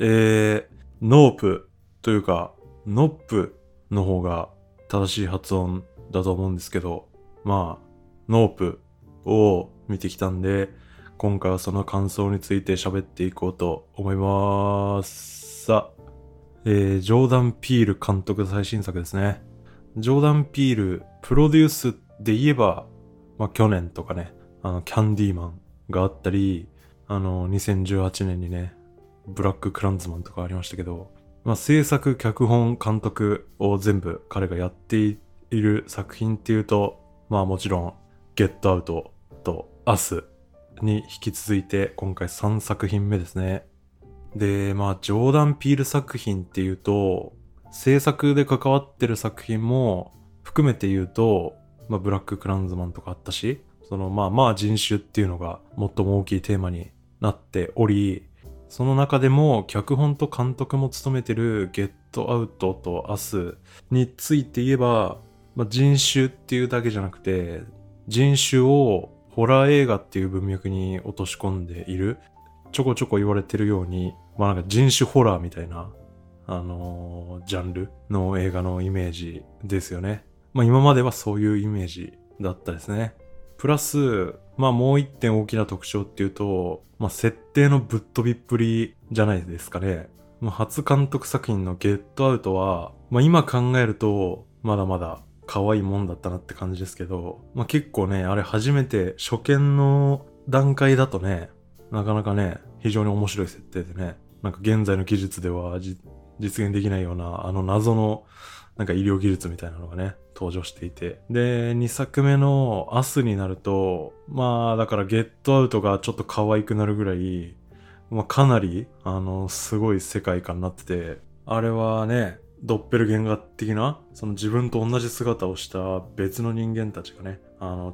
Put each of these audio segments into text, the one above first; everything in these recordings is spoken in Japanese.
ノープというかノップの方が正しい発音だと思うんですけど、まあノープを見てきたんで、今回はその感想について喋っていこうと思います。さあ、ジョーダン・ピール監督の最新作ですね。ジョーダン・ピールプロデュースで言えば、まあ、去年とかね、キャンディーマンがあったり、2018年にねブラック・クランズマンとかありましたけど、まあ、制作、脚本、監督を全部彼がやっている作品っていうと、まあもちろんゲットアウトとアスに引き続いて今回3作品目ですね。で、まあジョーダン・ピール作品っていうと、制作で関わってる作品も含めて言うと、まあブラック・クランズマンとかあったし、そのまあ人種っていうのが最も大きいテーマになっており、その中でも脚本と監督も務めてるゲットアウトとアスについて言えば、まあ、人種っていうだけじゃなくて、人種をホラー映画っていう文脈に落とし込んでいる、ちょこちょこ言われてるように、まあなんか人種ホラーみたいなジャンルの映画のイメージですよね。まあ今まではそういうイメージだったですね。プラス、まあもう一点大きな特徴っていうと、まあ設定のぶっ飛びっぷりじゃないですかね。まあ、初監督作品のゲットアウトは、まあ今考えるとまだまだ可愛いもんだったなって感じですけど、まあ結構ね、あれ初めて初見の段階だとね、なかなかね、非常に面白い設定でね、なんか現在の技術では実現できないような謎のなんか医療技術みたいなのがね、登場していて。で、2作目のアスになると、まあだからゲットアウトがちょっと可愛くなるぐらい、まあかなり、すごい世界観になってて、あれはね、ドッペルゲンガー的な、その自分と同じ姿をした別の人間たちがね、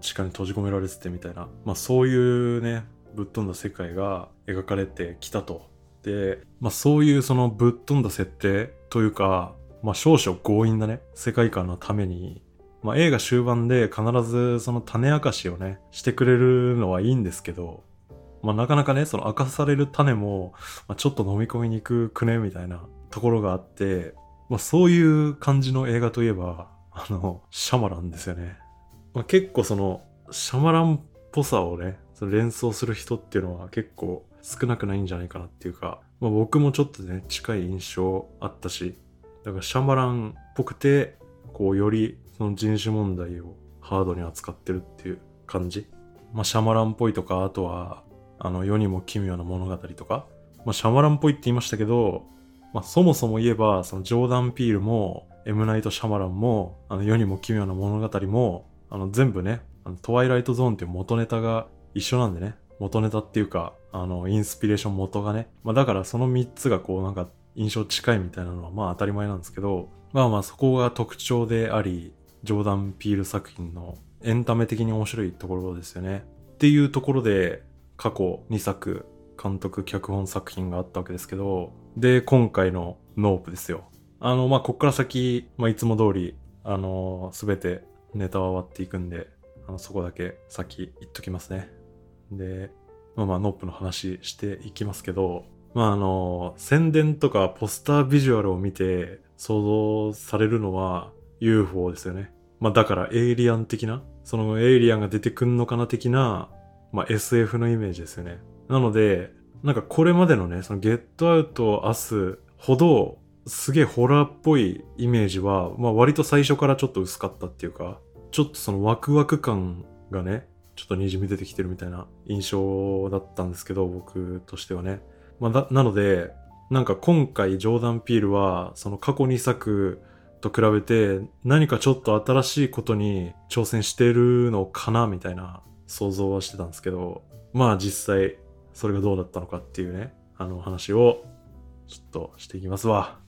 地下に閉じ込められててみたいな、まあそういうね、ぶっ飛んだ世界が描かれてきたと。で、まあそういうそのぶっ飛んだ設定というか、まあ少々強引なね、世界観のために、まあ映画終盤で必ずその種明かしをね、してくれるのはいいんですけど、まあなかなかね、その明かされる種も、まあ、ちょっと飲み込みにくくね、みたいなところがあって、まあそういう感じの映画といえば、シャマランですよね。まあ結構その、シャマランっぽさをね、その連想する人っていうのは結構少なくないんじゃないかなっていうか、まあ僕もちょっとね、近い印象あったし、だからシャマランっぽくて、こうよりその人種問題をハードに扱ってるっていう感じ。まあシャマランっぽいとか、あとは世にも奇妙な物語とか、まあシャマランっぽいって言いましたけど、まあそもそも言えばそのジョーダン・ピールもエム・ナイト・シャマランも世にも奇妙な物語も全部ね、トワイライト・ゾーンっていう元ネタが一緒なんでね、元ネタっていうかインスピレーション元がね、まあだからその3つがこうなんか印象近いみたいなのはまあ当たり前なんですけど、まあまあそこが特徴であり、ジョーダン・ピール作品のエンタメ的に面白いところですよねっていうところで、過去2作監督脚本作品があったわけですけど、で今回のノープですよ。まあこっから先、まあいつも通り全てネタは終わっていくんで、そこだけ先言っときますね。で、まあまあノープの話していきますけど、まあ宣伝とかポスタービジュアルを見て想像されるのは UFO ですよね。まあだからエイリアン的な、そのエイリアンが出てくんのかな的な、まあ SF のイメージですよね。なので、なんかこれまでのね、そのゲットアウトアスほどすげえホラーっぽいイメージは、まあ割と最初からちょっと薄かったっていうか、ちょっとそのワクワク感がね、ちょっとにじみ出てきてるみたいな印象だったんですけど、僕としてはね。まあ、なのでなんか今回ジョーダン・ピールはその過去2作と比べて何かちょっと新しいことに挑戦してるのかなみたいな想像はしてたんですけど、まあ実際それがどうだったのかっていうね、話をちょっとしていきますわ。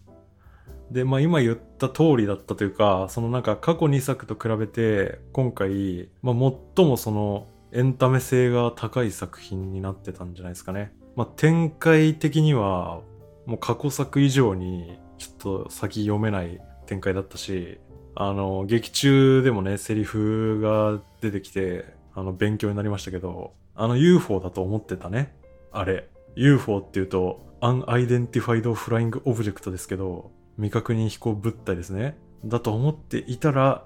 で、まあ今言った通りだったというか、そのなんか過去2作と比べて今回、まあ最もそのエンタメ性が高い作品になってたんじゃないですかね。まあ、展開的にはもう過去作以上にちょっと先読めない展開だったし、劇中でもねセリフが出てきて勉強になりましたけど、UFO だと思ってたね。あれ UFO っていうとアンアイデンティファイドフライングオブジェクトですけど、未確認飛行物体ですね、だと思っていたら、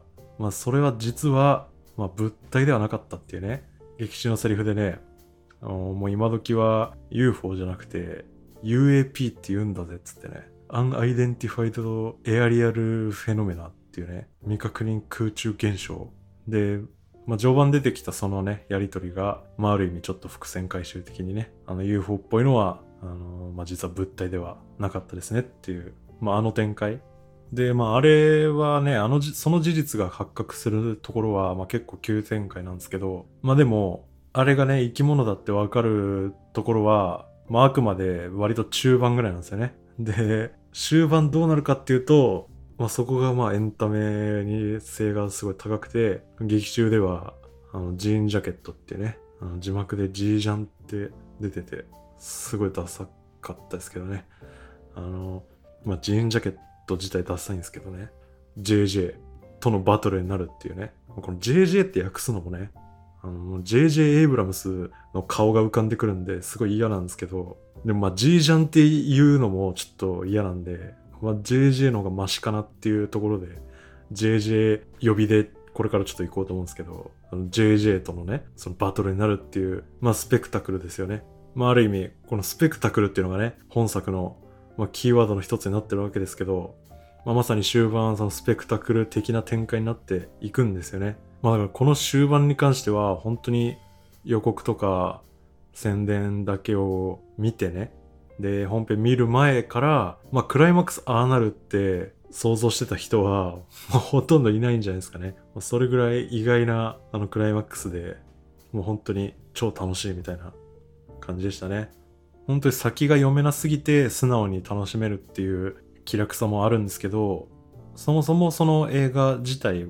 それは実は、物体ではなかったっていうね、歴史のセリフでね、もう今時は UFO じゃなくて UAP って言うんだぜっつってね、アンアイデンティファイドエアリアルフェノメナっていうね、未確認空中現象で、序盤出てきたそのねやり取りが、ある意味ちょっと伏線回収的にね、UFO っぽいのは実は物体ではなかったですねっていう、展開で、あれはね、その事実が発覚するところは、結構急展開なんですけど、でもあれがね生き物だってわかるところは、あくまで割と中盤ぐらいなんですよね。で終盤どうなるかっていうと、そこがエンタメに性がすごい高くて、劇中ではジーンジャケットってね、字幕でジージャンって出てて、すごいダサかったですけどね。ジーンジャケット自体ダサいんですけどね、 JJ とのバトルになるっていうね。この JJ って訳すのもね、JJ エイブラムスの顔が浮かんでくるんで、すごい嫌なんですけど、でもジージャンっていうのもちょっと嫌なんで、JJ の方がマシかなっていうところで JJ 呼びでこれからちょっと行こうと思うんですけど、JJ とのねそのバトルになるっていう、スペクタクルですよね。ある意味このスペクタクルっていうのがね本作の、キーワードの一つになってるわけですけど、まさに終盤そのスペクタクル的な展開になっていくんですよね。だからこの終盤に関しては本当に予告とか宣伝だけを見てね、で本編見る前から、クライマックスああなるって想像してた人は、ほとんどいないんじゃないですかね。それぐらい意外なクライマックスで、本当に超楽しいみたいな感じでしたね。本当に先が読めなすぎて素直に楽しめるっていう気楽さもあるんですけど、そもそもその映画自体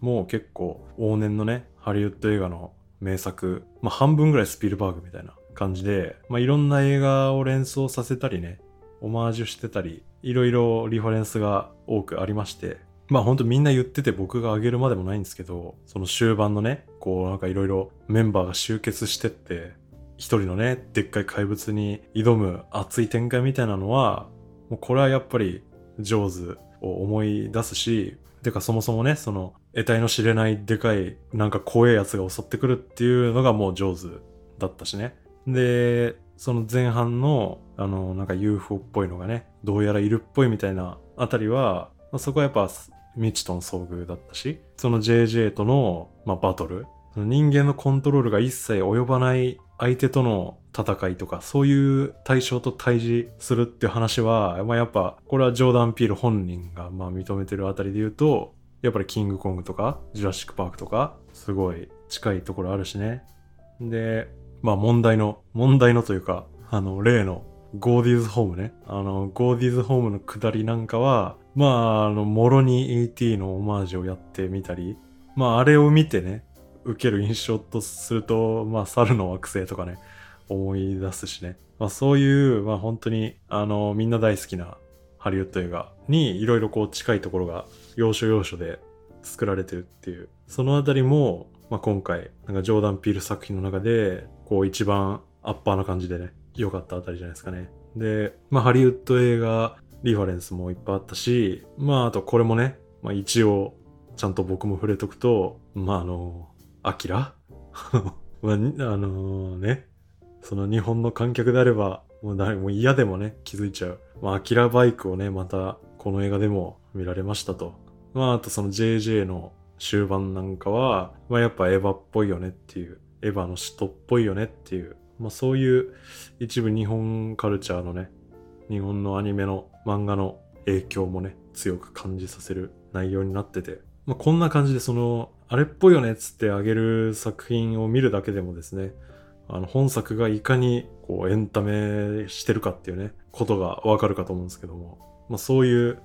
も結構往年のねハリウッド映画の名作、半分ぐらいスピルバーグみたいな感じで、いろんな映画を連想させたりね、オマージュしてたり、いろいろリファレンスが多くありまして、ほんとみんな言ってて僕が挙げるまでもないんですけど、その終盤のねこういろいろメンバーが集結してって一人のねでっかい怪物に挑む熱い展開みたいなのは、もうこれはやっぱりジョーズを思い出すし、てかそもそもねその得体の知れないでかいなんか怖いやつが襲ってくるっていうのがもうジョーズだったしね。でその前半のなんか UFO っぽいのがねどうやらいるっぽいみたいなあたりは、そこはやっぱ未知との遭遇だったし、その JJ との、バトル、その人間のコントロールが一切及ばない相手との戦いとか、そういう対象と対峙するっていう話は、やっぱこれはジョーダン・ピール本人が認めてるあたりで言うと、やっぱりキングコングとかジュラシックパークとかすごい近いところあるしね。で問題のというか、例のゴーディーズホームね。ゴーディーズホームの下りなんかは、もろに ET のオマージュをやってみたり、あれを見てね、受ける印象とすると、猿の惑星とかね、思い出すしね。そういう、本当に、みんな大好きなハリウッド映画に、いろいろこう近いところが、要所要所で作られてるっていう。そのあたりも、今回、なんかジョーダン・ピール作品の中で、一番アッパーな感じでね良かったあたりじゃないですかね。で、ハリウッド映画リファレンスもいっぱいあったし、あとこれもね、一応ちゃんと僕も触れとくと、アキラね、その日本の観客であればもう誰も嫌でもね気づいちゃう、アキラバイクをねまたこの映画でも見られましたと。あとその JJ の終盤なんかは、やっぱエヴァっぽいよねっていう、エヴァの人っぽいよねっていう、そういう一部日本カルチャーのね、日本のアニメの漫画の影響もね強く感じさせる内容になってて、こんな感じでそのあれっぽいよねっつってあげる作品を見るだけでもですね、本作がいかにこうエンタメしてるかっていうねことがわかるかと思うんですけども、そういう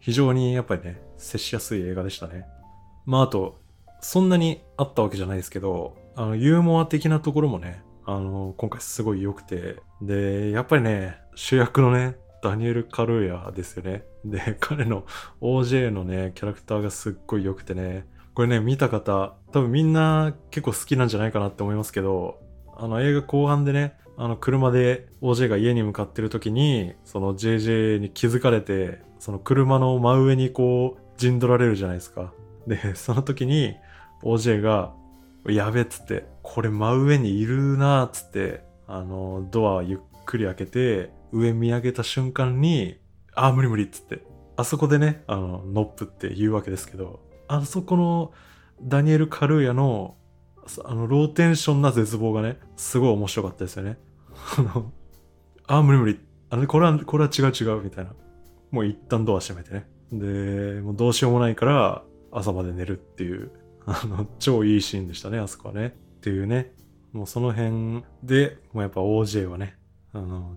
非常にやっぱりね接しやすい映画でしたね。あとそんなにあったわけじゃないですけど、ユーモア的なところもね、今回すごい良くて、でやっぱりね主役のねダニエル・カルーヤですよね。で彼の OJ のねキャラクターがすっごい良くてね、これね見た方多分みんな結構好きなんじゃないかなって思いますけど、映画後半でね、車で OJ が家に向かってる時にその JJ に気づかれて、その車の真上にこう陣取られるじゃないですか。でその時に OJ がやべっつって、これ真上にいるなっつって、ドアゆっくり開けて上見上げた瞬間に、あー無理無理っつって、あそこでねノップって言うわけですけど、あそこのダニエル・カルーヤのローテンションな絶望がねすごい面白かったですよね。あー無理無理、これは違う違うみたいな、もう一旦ドア閉めてね、でもうどうしようもないから朝まで寝るっていう超いいシーンでしたね、あそこはねっていうね。もうその辺でもうやっぱ OJ はね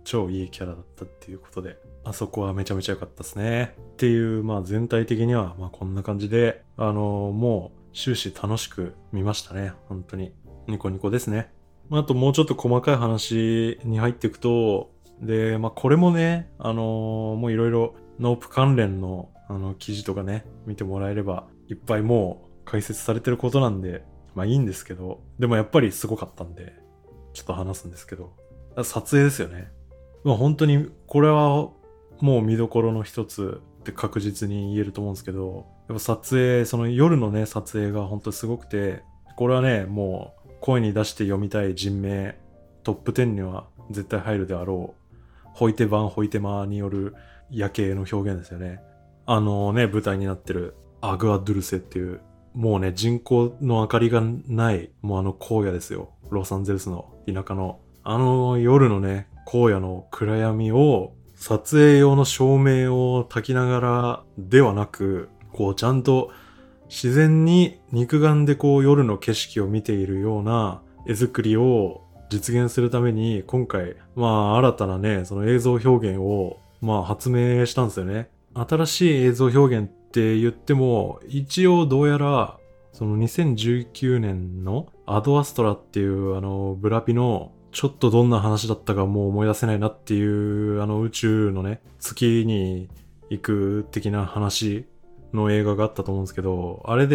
超いいキャラだったっていうことで、あそこはめちゃめちゃ良かったですねっていう、まあ全体的にはまあこんな感じでもう終始楽しく見ましたね。本当にニコニコですね。あともうちょっと細かい話に入っていくと、でまあこれもねもういろいろノープ関連の記事とかね見てもらえればいっぱいもう解説されてることなんでまあいいんですけど、でもやっぱりすごかったんでちょっと話すんですけど、撮影ですよね。まあ本当にこれはもう見どころの一つって確実に言えると思うんですけど、やっぱ撮影、その夜のね撮影が本当にすごくて、これはねもう声に出して読みたい人名トップ10には絶対入るであろうホイテバンホイテマによる夜景の表現ですよね。舞台になってるアグアドゥルセっていう、もうね人工の明かりがない、もう荒野ですよ、ロサンゼルスの田舎の夜のね荒野の暗闇を撮影用の照明を焚きながらではなく、こうちゃんと自然に肉眼でこう夜の景色を見ているような絵作りを実現するために今回まあ新たなねその映像表現をまあ発明したんですよね。新しい映像表現って言っても一応どうやらその2019年のアドアストラっていうブラピのちょっとどんな話だったかもう思い出せないなっていう宇宙のね月に行く的な話の映画があったと思うんですけど、あれ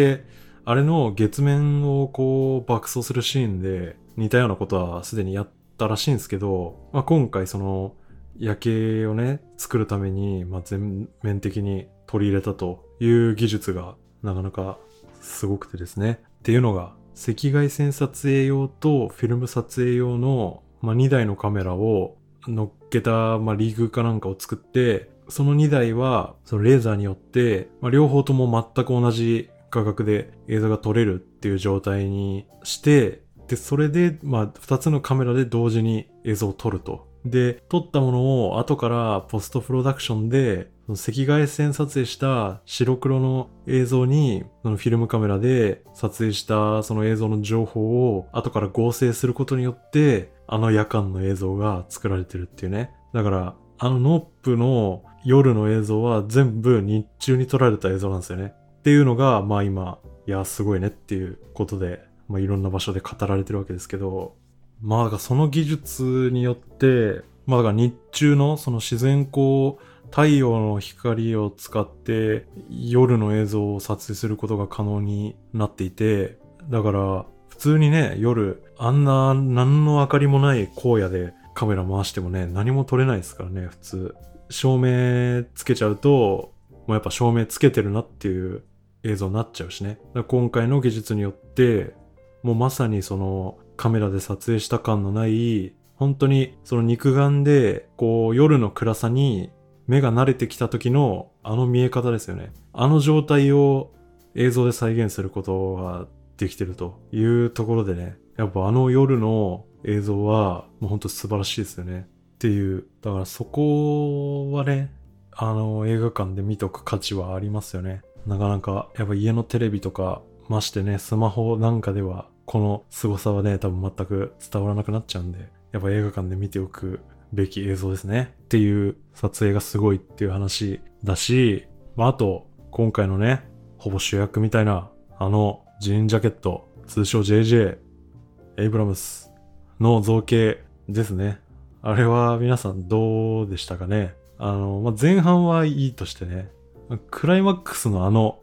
の月面をこう爆走するシーンで似たようなことはすでにやったらしいんですけど、まあ、今回その夜景をね作るために、まあ、全面的に取り入れたという技術がなかなかすごくてですね、っていうのが赤外線撮影用とフィルム撮影用の、まあ、2台のカメラを乗っけた、まあ、リーグかなんかを作って、その2台はそのレーザーによって、まあ、両方とも全く同じ画角で映像が撮れるっていう状態にして、でそれで、まあ、2つのカメラで同時に映像を撮ると。で撮ったものを後からポストプロダクションで赤外線撮影した白黒の映像にそのフィルムカメラで撮影したその映像の情報を後から合成することによって夜間の映像が作られてるっていうね。だからノップの夜の映像は全部日中に撮られた映像なんですよねっていうのが、まあ今いやすごいねっていうことで、まあ、いろんな場所で語られてるわけですけど、まあだからその技術によって、まあだから日中のその自然光、太陽の光を使って夜の映像を撮影することが可能になっていて、だから普通にね、夜、あんな何の明かりもない荒野でカメラ回してもね、何も撮れないですからね、普通。照明つけちゃうと、もうやっぱ照明つけてるなっていう映像になっちゃうしね。だから今回の技術によって、もうまさにその、カメラで撮影した感のない本当にその肉眼でこう夜の暗さに目が慣れてきた時の見え方ですよね。状態を映像で再現することができてるというところでね、やっぱ夜の映像はもう本当素晴らしいですよねっていう。だからそこはね映画館で見とく価値はありますよね。なかなかやっぱ家のテレビとかましてねスマホなんかではこの凄さはね多分全く伝わらなくなっちゃうんで、やっぱ映画館で見ておくべき映像ですねっていう、撮影がすごいっていう話だし、まあ、あと今回のねほぼ主役みたいなジーンジャケット、通称 JJ エイブラムスの造形ですね。あれは皆さんどうでしたかね。まあ、前半はいいとしてね、クライマックスのあの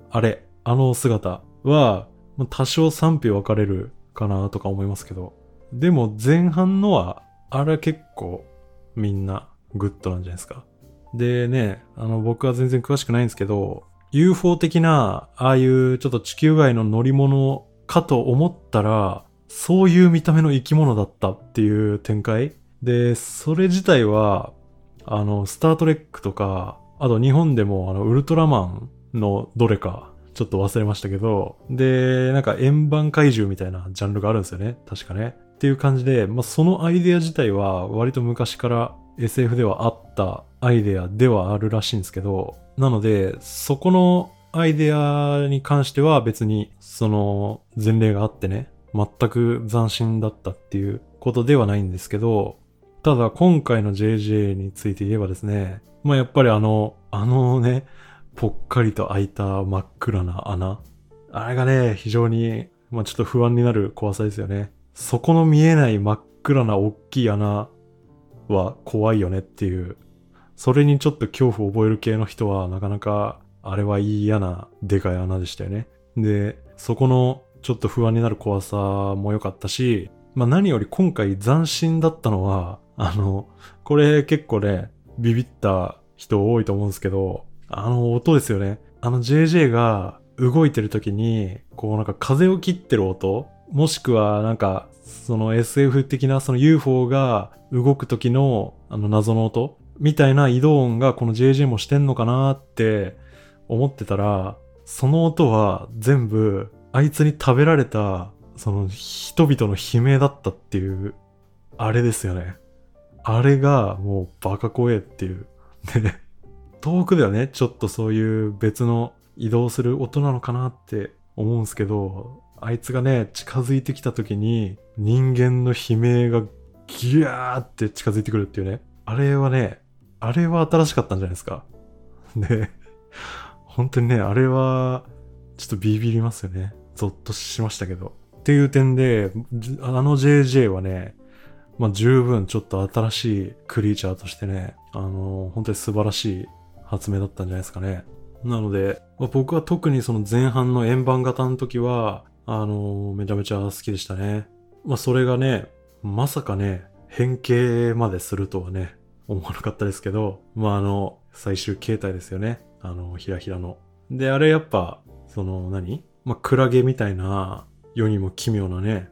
姿は多少賛否分かれるかなとか思いますけど、でも前半のはあれ結構みんなグッドなんじゃないですか。でね、僕は全然詳しくないんですけど、 UFO 的なああいうちょっと地球外の乗り物かと思ったらそういう見た目の生き物だったっていう展開で、それ自体はスタートレックとか、あと日本でもウルトラマンのどれかちょっと忘れましたけど、でなんか円盤怪獣みたいなジャンルがあるんですよね、確かねっていう感じで、まあ、そのアイデア自体は割と昔から SF ではあったアイデアではあるらしいんですけど、なのでそこのアイデアに関しては別にその前例があってね、全く斬新だったっていうことではないんですけど、ただ今回の JJ について言えばですね、まあやっぱりね、ぽっかりと開いた真っ暗な穴、あれがね非常に、まあ、ちょっと不安になる怖さですよね。そこの見えない真っ暗な大きい穴は怖いよねっていう、それにちょっと恐怖を覚える系の人はなかなかあれは嫌なでかい穴でしたよね。でそこのちょっと不安になる怖さも良かったし、まあ何より今回斬新だったのはこれ結構ねビビった人多いと思うんですけど、音ですよね。JJ が動いてる時にこうなんか風を切ってる音、もしくはなんかその SF 的なその UFO が動く時の謎の音みたいな移動音がこの JJ もしてんのかなって思ってたら、その音は全部あいつに食べられたその人々の悲鳴だったっていうあれですよね。あれがもうバカ怖えっていうで遠くではねちょっとそういう別の移動する音なのかなって思うんですけど、あいつがね近づいてきた時に人間の悲鳴がギャーって近づいてくるっていうね、あれは新しかったんじゃないですか。で本当にねあれはちょっとビビりますよね、ゾッとしましたけど。っていう点でJJ はね、まあ、十分ちょっと新しいクリーチャーとしてね、本当に素晴らしい発明だったんじゃないですかね。なので、まあ、僕は特にその前半の円盤型の時はめちゃめちゃ好きでしたね。まあそれがねまさかね変形までするとはね思わなかったですけど、まあ最終形態ですよね、ひらひらので、あれやっぱそのまあ、クラゲみたいな世にも奇妙なね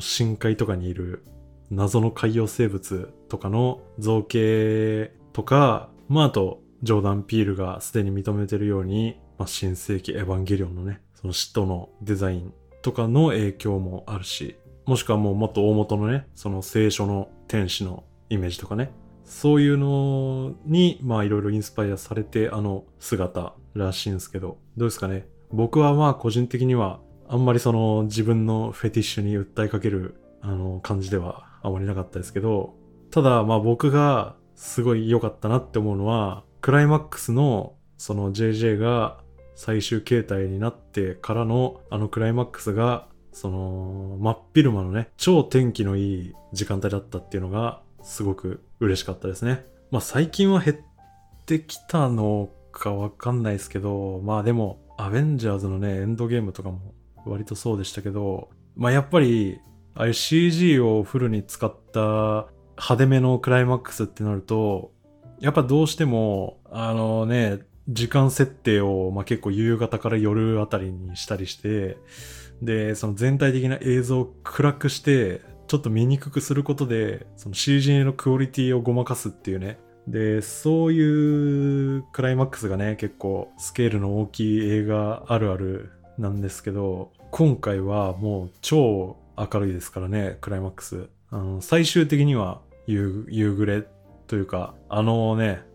深海とかにいる謎の海洋生物とかの造形とか、まああとジョーダン・ピールがすでに認めてるように、まあ、新世紀エヴァンゲリオンのねその使徒のデザインとかの影響もあるし、もしくはもっと大元のねその聖書の天使のイメージとかね、そういうのにまあいろいろインスパイアされて姿らしいんですけど、どうですかね。僕はまあ個人的にはあんまりその自分のフェティッシュに訴えかける感じではあまりなかったですけど、ただまあ僕がすごい良かったなって思うのはクライマックスのその JJ が最終形態になってからのクライマックスがその真っ昼間のね超天気のいい時間帯だったっていうのがすごく嬉しかったですね。まあ最近は減ってきたのかわかんないですけど、まあでもアベンジャーズのねエンドゲームとかも割とそうでしたけど、まあやっぱりああいう CG をフルに使った派手めのクライマックスってなるとやっぱどうしても時間設定を、まあ、結構夕方から夜あたりにしたりして、でその全体的な映像を暗くしてちょっと見にくくすることでその CG のクオリティをごまかすっていうね、でそういうクライマックスがね結構スケールの大きい映画あるあるなんですけど、今回はもう超明るいですからねクライマックス。最終的には 夕暮れというか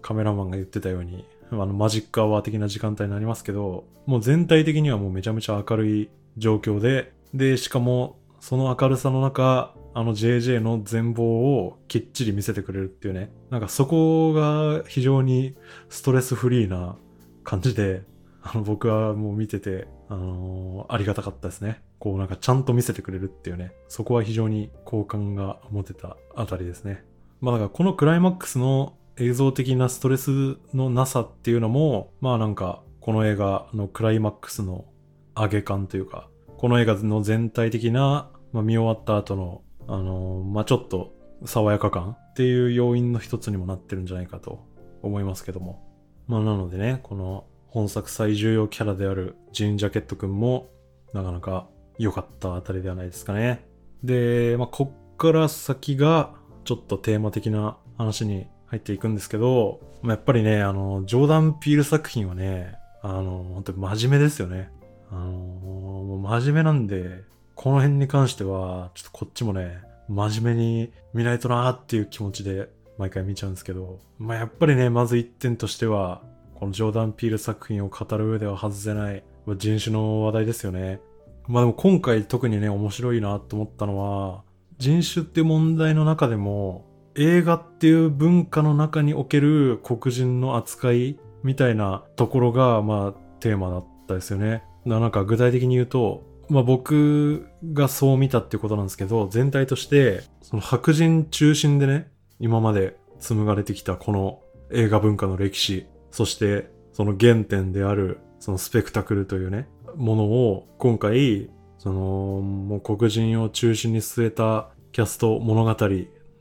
カメラマンが言ってたようにマジックアワー的な時間帯になりますけど、もう全体的にはもうめちゃめちゃ明るい状況で、でしかもその明るさの中JJ の全貌をきっちり見せてくれるっていうね、なんかそこが非常にストレスフリーな感じで僕はもう見ててありがたかったですね。こうなんかちゃんと見せてくれるっていうね、そこは非常に好感が持てたあたりですね。まあだからこのクライマックスの映像的なストレスのなさっていうのもまあなんかこの映画のクライマックスの上げ感というか、この映画の全体的な、まあ、見終わった後のまあ、ちょっと爽やか感っていう要因の一つにもなってるんじゃないかと思いますけども、まあ、なのでね、この本作最重要キャラであるジーン・ジャケット君もなかなか良かったあたりではないですかね。で、まあ、こっから先がちょっとテーマ的な話に入っていくんですけど、まあ、やっぱりね、ジョーダン・ピール作品はね、本当に真面目ですよね。もう真面目なんで、この辺に関してはちょっとこっちもね、真面目に見ないとなーっていう気持ちで毎回見ちゃうんですけど、まあ、やっぱりね、まず一点としてはこのジョーダン・ピール作品を語る上では外せない人種の話題ですよね。まあでも今回特にね、面白いなと思ったのは、人種っていう問題の中でも映画っていう文化の中における黒人の扱いみたいなところが、まあテーマだったですよね。なんか具体的に言うと、まあ、僕がそう見たっていうことなんですけど、全体としてその白人中心でね、今まで紡がれてきたこの映画文化の歴史、そしてその原点であるそのスペクタクルというね、ものを今回そのもう黒人を中心に据えたキャスト物語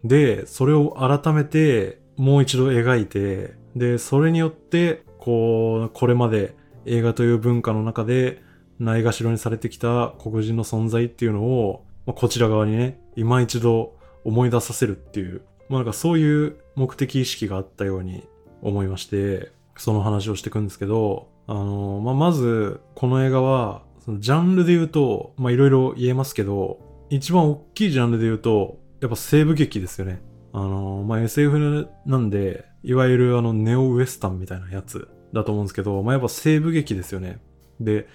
で、それを改めてもう一度描いて、でそれによってこれまで映画という文化の中でないがしろにされてきた黒人の存在っていうのを、まあ、こちら側にね、今一度思い出させるっていう、まあ、なんかそういう目的意識があったように思いまして、その話をしていくんですけど、まあ、まずこの映画はそのジャンルで言うと、まあいろいろ言えますけど、一番大きいジャンルで言うとやっぱ西部劇ですよね。まあ SF なんで、いわゆるネオウエスタンみたいなやつだと思うんですけど、まあやっぱ西部劇ですよね。で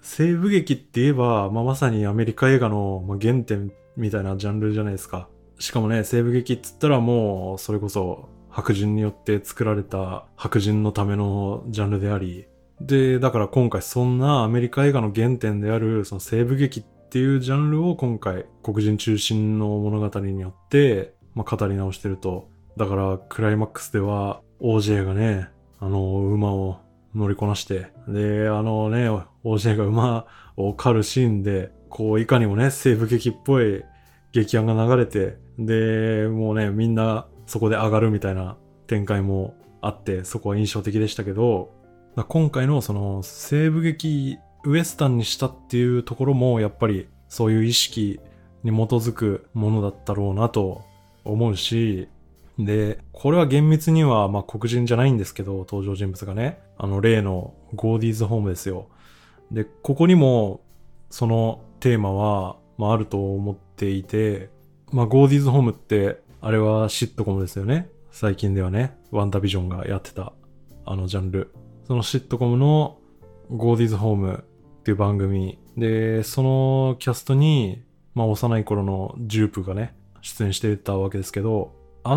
西部劇って言えば、まあ、まさにアメリカ映画の原点みたいなジャンルじゃないですか。しかもね、西部劇っつったらもうそれこそ白人によって作られた白人のためのジャンルであり、でだから今回そんなアメリカ映画の原点であるその西部劇っていうジャンルを今回黒人中心の物語によって、まあ、語り直してると。だからクライマックスでは OJ がね、馬を乗りこなして、でね、OJ が馬を狩るシーンで、こういかにもね、西部劇っぽい劇案が流れて、でもうね、みんなそこで上がるみたいな展開もあって、そこは印象的でしたけど、今回のその西部劇ウエスタンにしたっていうところも、やっぱりそういう意識に基づくものだったろうなと思うし、でこれは厳密にはまあ黒人じゃないんですけど、登場人物がね、例のゴーディーズホームですよ。でここにもそのテーマは、まあ、あると思っていて、まあ、ゴーディーズホームってあれはシットコムですよね。最近ではね、ワンダビジョンがやってたジャンル、そのシットコムのゴーディーズホームっていう番組で、そのキャストに、まあ、幼い頃のジュープがね出演していたわけですけど、ゴ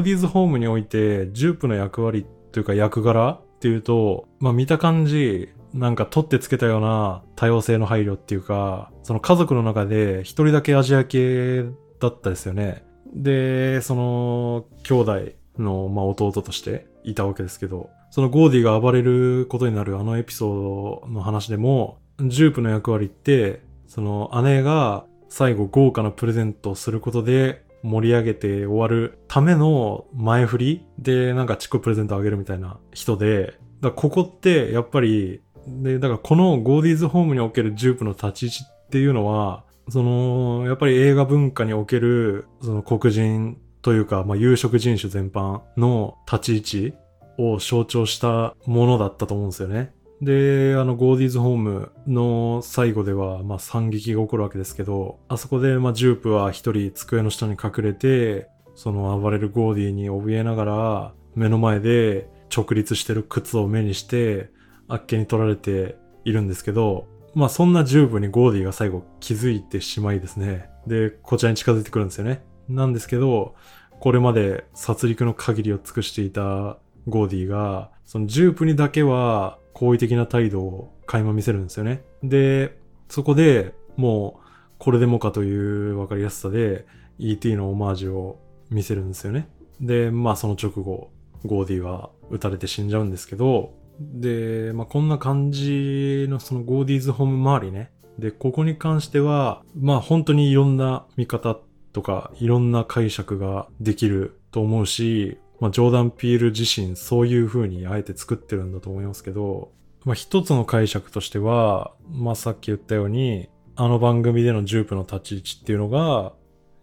ーディーズホームにおいてジュープの役割というか役柄っていうと、まあ見た感じ、なんか取ってつけたような多様性の配慮っていうか、その家族の中で一人だけアジア系だったですよね。でその兄弟の、まあ、弟としていたわけですけど、そのゴーディが暴れることになるエピソードの話でも、ジュープの役割ってその姉が最後豪華なプレゼントをすることで盛り上げて終わるための前振りで、なんかちっこいプレゼントあげるみたいな人で、だからここってやっぱりで、だからこのゴーディーズホームにおけるジュープの立ち位置っていうのは、そのやっぱり映画文化におけるその黒人というか、まあ、有色人種全般の立ち位置を象徴したものだったと思うんですよね。でゴーディーズホームの最後では、まあ、惨劇が起こるわけですけど、あそこで、まあ、ジュープは一人机の下に隠れて、その暴れるゴーディーに怯えながら、目の前で直立してる靴を目にしてあっけに取られているんですけど、まあそんなジュープにゴーディーが最後気づいてしまいですね、でこちらに近づいてくるんですよね。なんですけど、これまで殺戮の限りを尽くしていたゴーディーが、そのジュープにだけは好意的な態度を垣間見せるんですよね。でそこでもうこれでもかという分かりやすさで ET のオマージュを見せるんですよね。でまあその直後ゴーディーは撃たれて死んじゃうんですけど、でまあこんな感じのそのゴーディーズホーム周りね、でここに関してはまあ本当にいろんな見方とかいろんな解釈ができると思うし、まあ、ジョーダン・ピール自身そういう風にあえて作ってるんだと思いますけど、まあ、一つの解釈としては、まあ、さっき言ったようにあの番組でのジュープの立ち位置っていうのが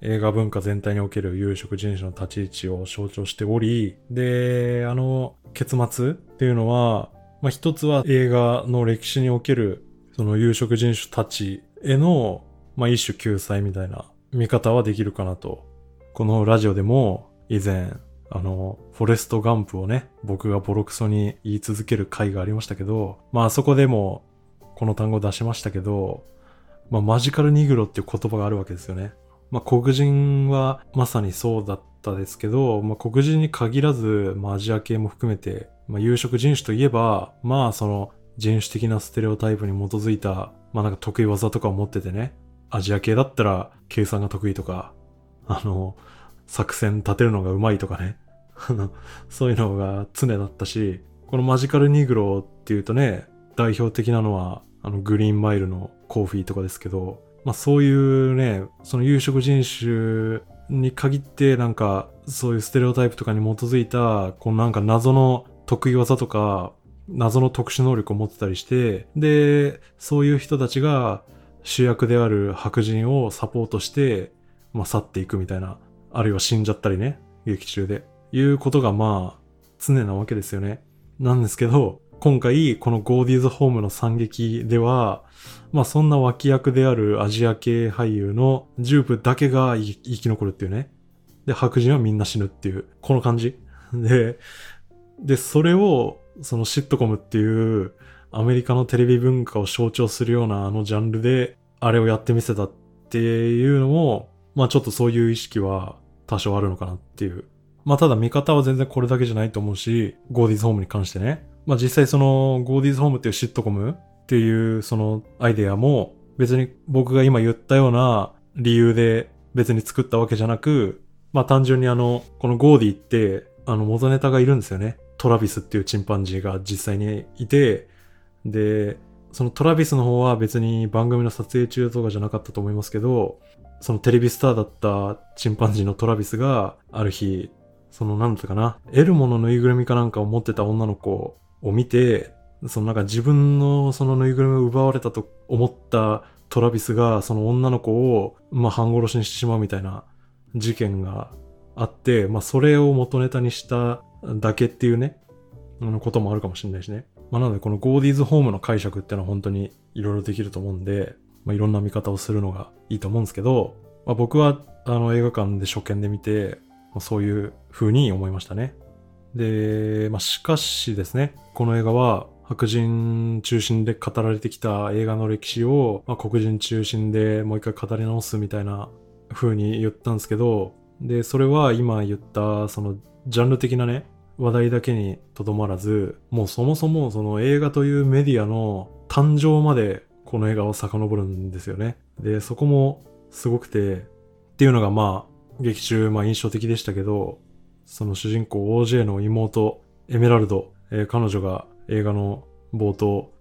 映画文化全体における有色人種の立ち位置を象徴しており、で、あの結末っていうのは、まあ、一つは映画の歴史におけるその有色人種たちへの、まあ、一種救済みたいな見方はできるかなと。このラジオでも以前フォレストガンプをね、僕がボロクソに言い続ける回がありましたけど、まあそこでもこの単語出しましたけど、まあマジカルニグロっていう言葉があるわけですよね。まあ黒人はまさにそうだったですけど、まあ黒人に限らず、まあアジア系も含めて、まあ有色人種といえば、まあその人種的なステレオタイプに基づいた、まあなんか得意技とかを持っててね、アジア系だったら計算が得意とか、作戦立てるのが上手いとかね。そういうのが常だったし、このマジカルニグロっていうとね、代表的なのはグリーンマイルのコーフィーとかですけど、まあそういうね、その有色人種に限ってなんかそういうステレオタイプとかに基づいた、このなんか謎の得意技とか謎の特殊能力を持ってたりして、でそういう人たちが主役である白人をサポートして、まあ、去っていくみたいな、あるいは死んじゃったりね、劇中でいうことがまあ常なわけですよね。なんですけど、今回このゴーディーズホームの惨劇では、まあそんな脇役であるアジア系俳優のジュープだけが生き残るっていうね。で白人はみんな死ぬっていう、この感じでそれをそのシットコムっていうアメリカのテレビ文化を象徴するようなあのジャンルであれをやってみせたっていうのも、まあちょっとそういう意識は多少あるのかなっていう。まあただ見方は全然これだけじゃないと思うし、ゴーディーズホームに関してね、まあ実際そのゴーディーズホームっていうシットコムっていうそのアイデアも別に僕が今言ったような理由で別に作ったわけじゃなく、まあ単純にこのゴーディーって元ネタがいるんですよね。トラビスっていうチンパンジーが実際にいて、でそのトラビスの方は別に番組の撮影中とかじゃなかったと思いますけど、そのテレビスターだったチンパンジーのトラビスがある日、そのなんだったかな、エルモのぬいぐるみかなんかを持ってた女の子を見て、そのなんか自分のそのぬいぐるみを奪われたと思ったトラビスがその女の子をまあ半殺しにしてしまうみたいな事件があって、まあそれを元ネタにしただけっていうね、こともあるかもしれないしね。まあなのでこのゴーディーズホームの解釈っていうのは本当にいろいろできると思うんで、まあいろんな見方をするのがいいと思うんですけど、まあ僕は映画館で初見で見て、そういう風に思いましたね。で、まあ、しかしですね、この映画は白人中心で語られてきた映画の歴史を、まあ、黒人中心でもう一回語り直すみたいな風に言ったんですけど、で、それは今言ったそのジャンル的なね、話題だけにとどまらず、もうそもそもその映画というメディアの誕生までこの映画を遡るんですよね。で、そこもすごくてっていうのがまあ、劇中、まあ印象的でしたけど、その主人公 OJ の妹エメラルド、彼女が映画の冒頭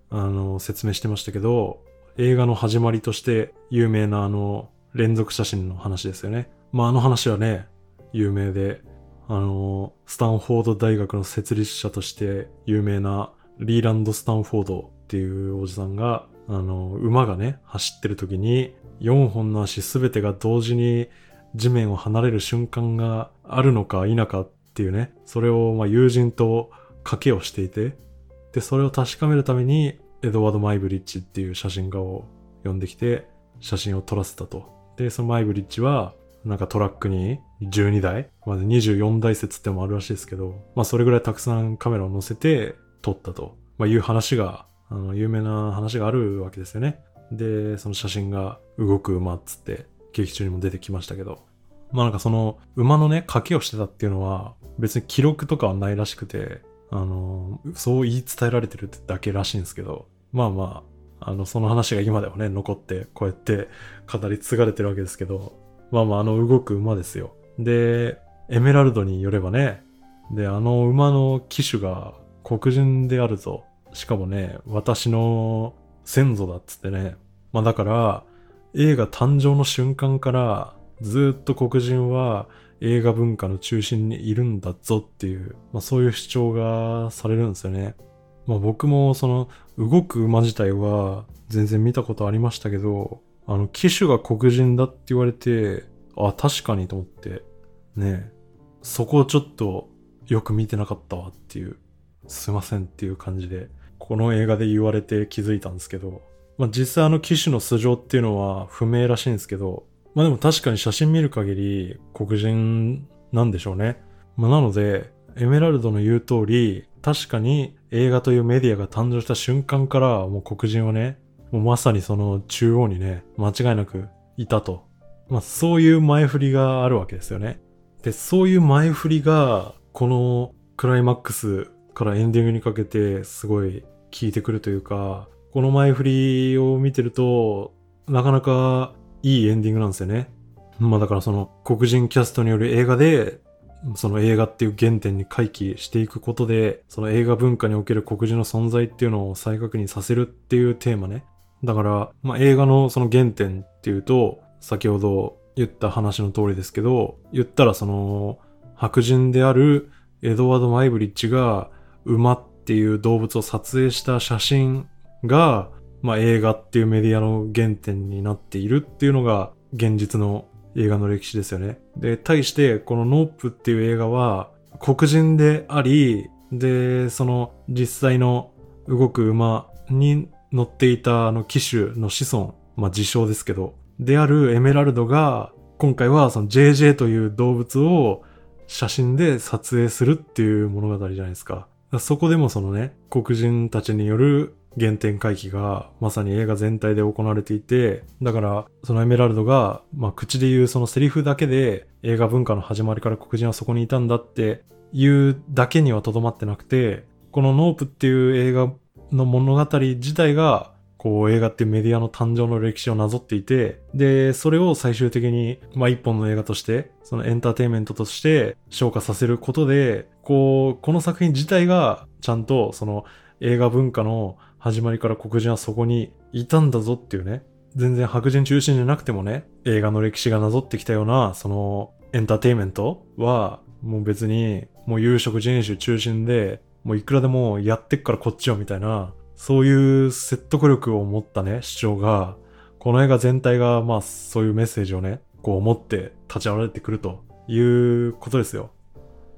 説明してましたけど、映画の始まりとして有名な連続写真の話ですよね。まあ話はね、有名で、スタンフォード大学の設立者として有名なリーランド・スタンフォードっていうおじさんが、馬がね走ってる時に4本の足全てが同時に地面を離れる瞬間があるのか否かっていうね、それをまあ友人と賭けをしていて、でそれを確かめるためにエドワード・マイブリッジっていう写真家を呼んできて写真を撮らせたと。でそのマイブリッジはなんかトラックに12台、まあ、24台説ってのもあるらしいですけど、まあそれぐらいたくさんカメラを乗せて撮ったと、まあ、いう話が有名な話があるわけですよね。でその写真が動く馬っつって劇中にも出てきましたけど、まあなんかその馬のね賭けをしてたっていうのは別に記録とかはないらしくて、そう言い伝えられてるってだけらしいんですけど、まあまあその話が今でもね残ってこうやって語り継がれてるわけですけど、まあまあ動く馬ですよ。でエメラルドによればね、で馬の騎手が黒人であるぞ、しかもね私の先祖だっつってね、まあだから映画誕生の瞬間からずっと黒人は映画文化の中心にいるんだぞっていう、そういう主張がされるんですよね。僕もその動く馬自体は全然見たことありましたけど、騎手が黒人だって言われて、あ、確かにと思ってね、そこをちょっとよく見てなかったわっていう、すいませんっていう感じでこの映画で言われて気づいたんですけど、実際騎手の素性っていうのは不明らしいんですけど、でも確かに写真見る限り黒人なんでしょうね。なのでエメラルドの言う通り、確かに映画というメディアが誕生した瞬間から、もう黒人はね、もうまさにその中央にね、間違いなくいたと、そういう前振りがあるわけですよね。で、そういう前振りがこのクライマックスからエンディングにかけてすごい効いてくるというか、この前振りを見てるとなかなかいいエンディングなんですよね。だからその黒人キャストによる映画で、その映画っていう原点に回帰していくことで、その映画文化における黒人の存在っていうのを再確認させるっていうテーマね。だから、映画のその原点っていうと、先ほど言った話の通りですけど、言ったらその白人であるエドワード・マイブリッジが馬っていう動物を撮影した写真が、映画っていうメディアの原点になっているっていうのが現実の映画の歴史ですよね。で、対してこのノープっていう映画は黒人であり、で、その実際の動く馬に乗っていた騎手の子孫、自称ですけど、であるエメラルドが今回はその JJ という動物を写真で撮影するっていう物語じゃないですか。そこでもそのね、黒人たちによる原点回帰がまさに映画全体で行われていて、だからそのエメラルドが、口で言うそのセリフだけで映画文化の始まりから黒人はそこにいたんだっていうだけにはとどまってなくて、このノープっていう映画の物語自体がこう映画っていうメディアの誕生の歴史をなぞっていて、でそれを最終的に一本の映画として、そのエンターテインメントとして昇華させることで、この作品自体がちゃんとその映画文化の始まりから黒人はそこにいたんだぞっていうね、全然白人中心じゃなくてもね、映画の歴史がなぞってきたようなそのエンターテインメントは、もう別にもう有色人種中心でもういくらでもやってっからこっちよみたいな、そういう説得力を持ったね主張が、この映画全体がそういうメッセージをね、持って立ち現れてくるということですよ。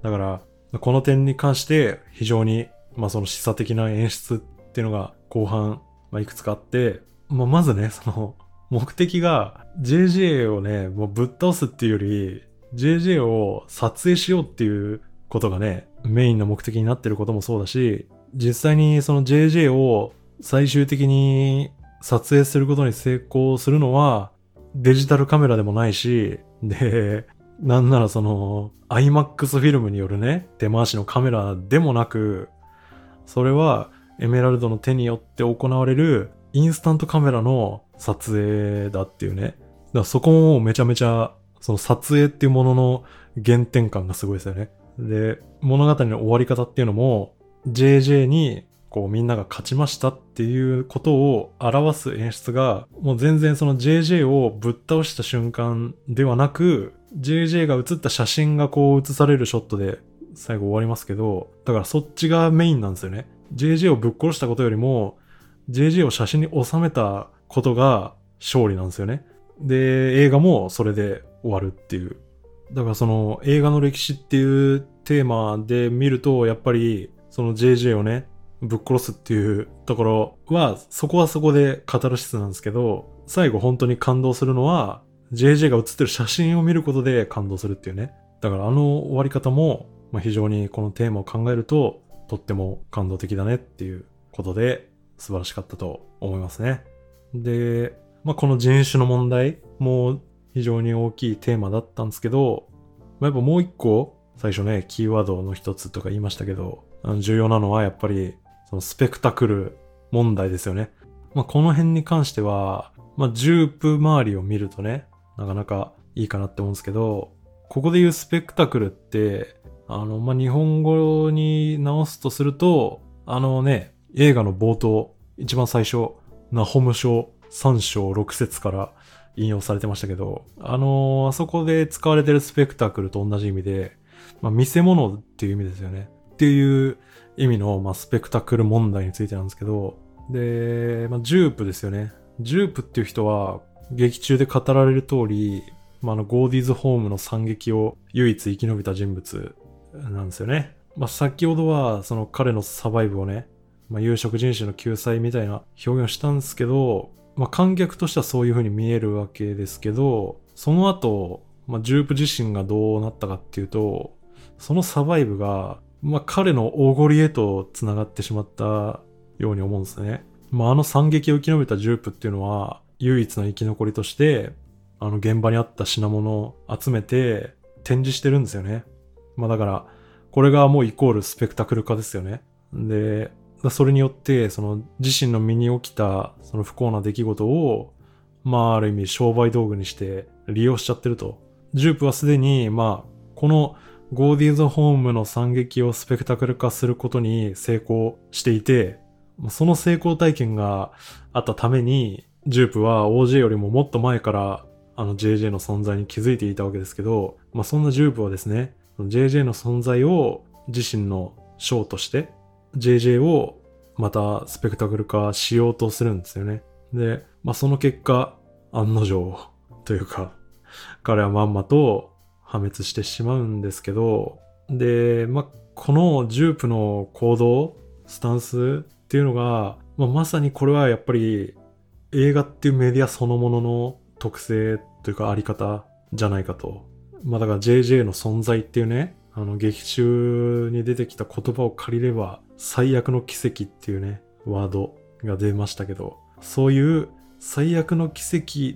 だからこの点に関して非常にその示唆的な演出っていうのが後半、いくつかあって、まずね、その目的が JJ をね、もうぶっ倒すっていうより JJ を撮影しようっていうことがね、メインの目的になってることもそうだし、実際にその JJ を最終的に撮影することに成功するのはデジタルカメラでもないし、で、なんならその IMAX フィルムによるね、手回しのカメラでもなく、それはエメラルドの手によって行われるインスタントカメラの撮影だっていうね。だからそこもめちゃめちゃその撮影っていうものの原点感がすごいですよね。で、物語の終わり方っていうのも JJ にみんなが勝ちましたっていうことを表す演出が、もう全然その JJ をぶっ倒した瞬間ではなく、 JJ が写った写真が写されるショットで最後終わりますけど、だからそっちがメインなんですよね。JJ をぶっ殺したことよりも JJ を写真に収めたことが勝利なんですよね。で、映画もそれで終わるっていう。だからその映画の歴史っていうテーマで見ると、やっぱりその JJ をねぶっ殺すっていうところは、そこはそこでカタルシスなんですけど、最後本当に感動するのは JJ が写ってる写真を見ることで感動するっていうね。だから終わり方も非常にこのテーマを考えるととっても感動的だねっていうことで素晴らしかったと思いますね。で、この人種の問題も非常に大きいテーマだったんですけど、やっぱもう一個最初ね、キーワードの一つとか言いましたけど、重要なのはやっぱりそのスペクタクル問題ですよね。この辺に関しては、ジュープ周りを見るとね、なかなかいいかなって思うんですけど、ここで言うスペクタクルって日本語に直すとすると、映画の冒頭、一番最初、ナホム書3章6節から引用されてましたけど、あそこで使われてるスペクタクルと同じ意味で、まあ、見せ物っていう意味ですよねっていう意味の、まあ、スペクタクル問題についてなんですけど、で、まあ、ジュープですよね。ジュープっていう人は劇中で語られる通り、まあ、ゴーディーズホームの惨劇を唯一生き延びた人物なんですよね。まあ、先ほどはその彼のサバイブをね、まあ、有色人種の救済みたいな表現をしたんですけど、まあ、観客としてはそういう風に見えるわけですけど、その後、まあ、ジュープ自身がどうなったかっていうと、そのサバイブが、まあ、彼のおごりへとつながってしまったように思うんですね。まあ、惨劇を生き延びたジュープっていうのは唯一の生き残りとして現場にあった品物を集めて展示してるんですよね。まあ、だからこれがもうイコールスペクタクル化ですよね。で、それによってその自身の身に起きたその不幸な出来事を、まあ、ある意味商売道具にして利用しちゃってると。ジュープはすでに、まあ、このゴーディーズホームの惨劇をスペクタクル化することに成功していて、その成功体験があったためにジュープは OJ よりももっと前からJJ の存在に気づいていたわけですけど、まあ、そんなジュープはですね、 JJ の存在を自身のショーとして JJ をまたスペクタクル化しようとするんですよね。で、まあ、その結果案の定というか彼はまんまと破滅してしまうんですけど、で、まあ、このジュープの行動スタンスっていうのが、まあ、まさにこれはやっぱり映画っていうメディアそのものの特性というかあり方じゃないかと。まあ、だから JJ の存在っていうね、劇中に出てきた言葉を借りれば最悪の奇跡っていうねワードが出ましたけど、そういう最悪の奇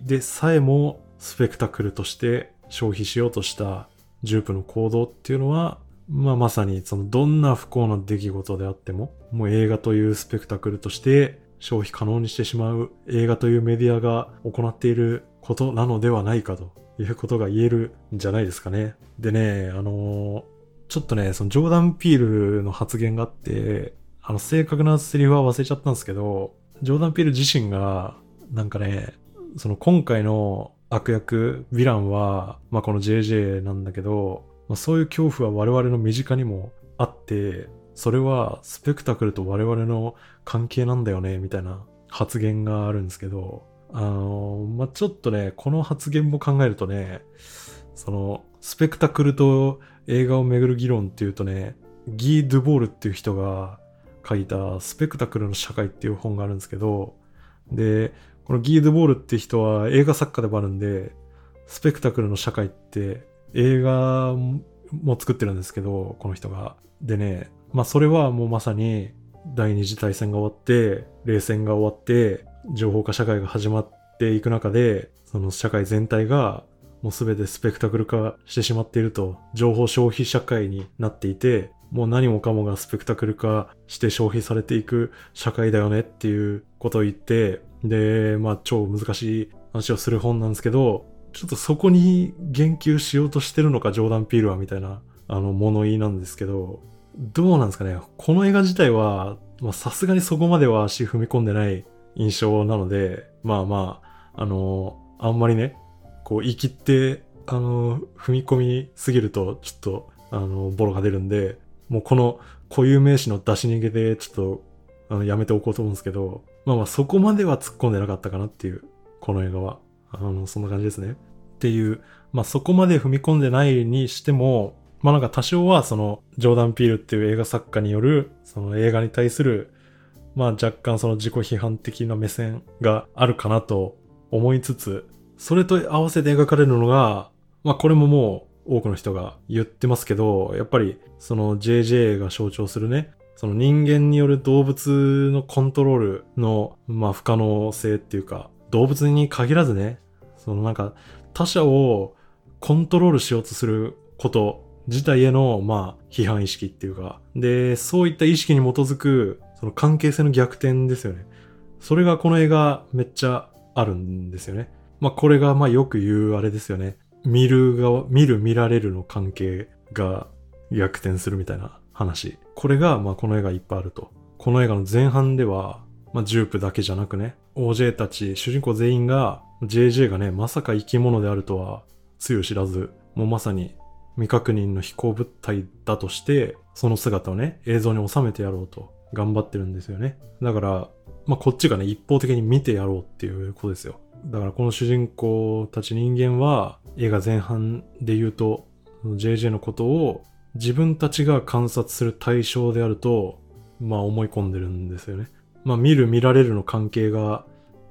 跡でさえもスペクタクルとして消費しようとしたジュープの行動っていうのは、まあ、まさにそのどんな不幸な出来事であっても、もう映画というスペクタクルとして消費可能にしてしまう映画というメディアが行っていることなのではないかということが言えるんじゃないですかね。でね、ちょっとね、そのジョーダン・ピールの発言があって、正確なセリフは忘れちゃったんですけど、ジョーダン・ピール自身がなんかね、その今回の悪役、ヴィランは、まあ、この JJ なんだけど、まあ、そういう恐怖は我々の身近にもあって、それはスペクタクルと我々の関係なんだよねみたいな発言があるんですけど、まあ、ちょっとねこの発言も考えるとね、そのスペクタクルと映画をめぐる議論っていうとね、ギー・ドゥボールっていう人が書いたスペクタクルの社会っていう本があるんですけど、でこのギー・ドゥボールっていう人は映画作家でもあるんで、スペクタクルの社会って映画も作ってるんですけど、この人が。でね、まあ、それはもうまさに第二次大戦が終わって冷戦が終わって情報化社会が始まっていく中で、その社会全体がもう全てスペクタクル化してしまっていると、情報消費社会になっていて、もう何もかもがスペクタクル化して消費されていく社会だよねっていうことを言って、で、まあ、超難しい話をする本なんですけど、ちょっとそこに言及しようとしてるのかジョーダン・ピールはみたいな物言いなんですけど、どうなんですかね。この映画自体はさすがにそこまでは足踏み込んでない印象なので、まあまああんまりねこう言い切って踏み込みすぎるとちょっとボロが出るんで、もうこの固有名詞の出し逃げでちょっとやめておこうと思うんですけど、まあまあそこまでは突っ込んでなかったかなっていう、この映画はそんな感じですねっていう、まあそこまで踏み込んでないにしても、まあなんか多少はそのジョーダン・ピールっていう映画作家によるその映画に対するまあ若干その自己批判的な目線があるかなと思いつつ、それと合わせて描かれるのが、まあこれももう多くの人が言ってますけど、やっぱりその JJ が象徴するね、その人間による動物のコントロールのまあ不可能性っていうか、動物に限らずね、そのなんか他者をコントロールしようとすること自体へのまあ批判意識っていうか、でそういった意識に基づくその関係性の逆転ですよね。それがこの映画めっちゃあるんですよね。まあこれがまあよく言うあれですよね、見られるの関係が逆転するみたいな話。これがまあこの映画いっぱいあると。この映画の前半ではまあジュープだけじゃなくね、OJ たち主人公全員が JJ がね、まさか生き物であるとはつゆ知らず、もうまさに未確認の飛行物体だとして、その姿をね、映像に収めてやろうと頑張ってるんですよね。だから、まあ、こっちがね、一方的に見てやろうっていうことですよ。だからこの主人公たち人間は、映画前半で言うと、JJ のことを自分たちが観察する対象であると、まあ思い込んでるんですよね。まあ見る見られるの関係が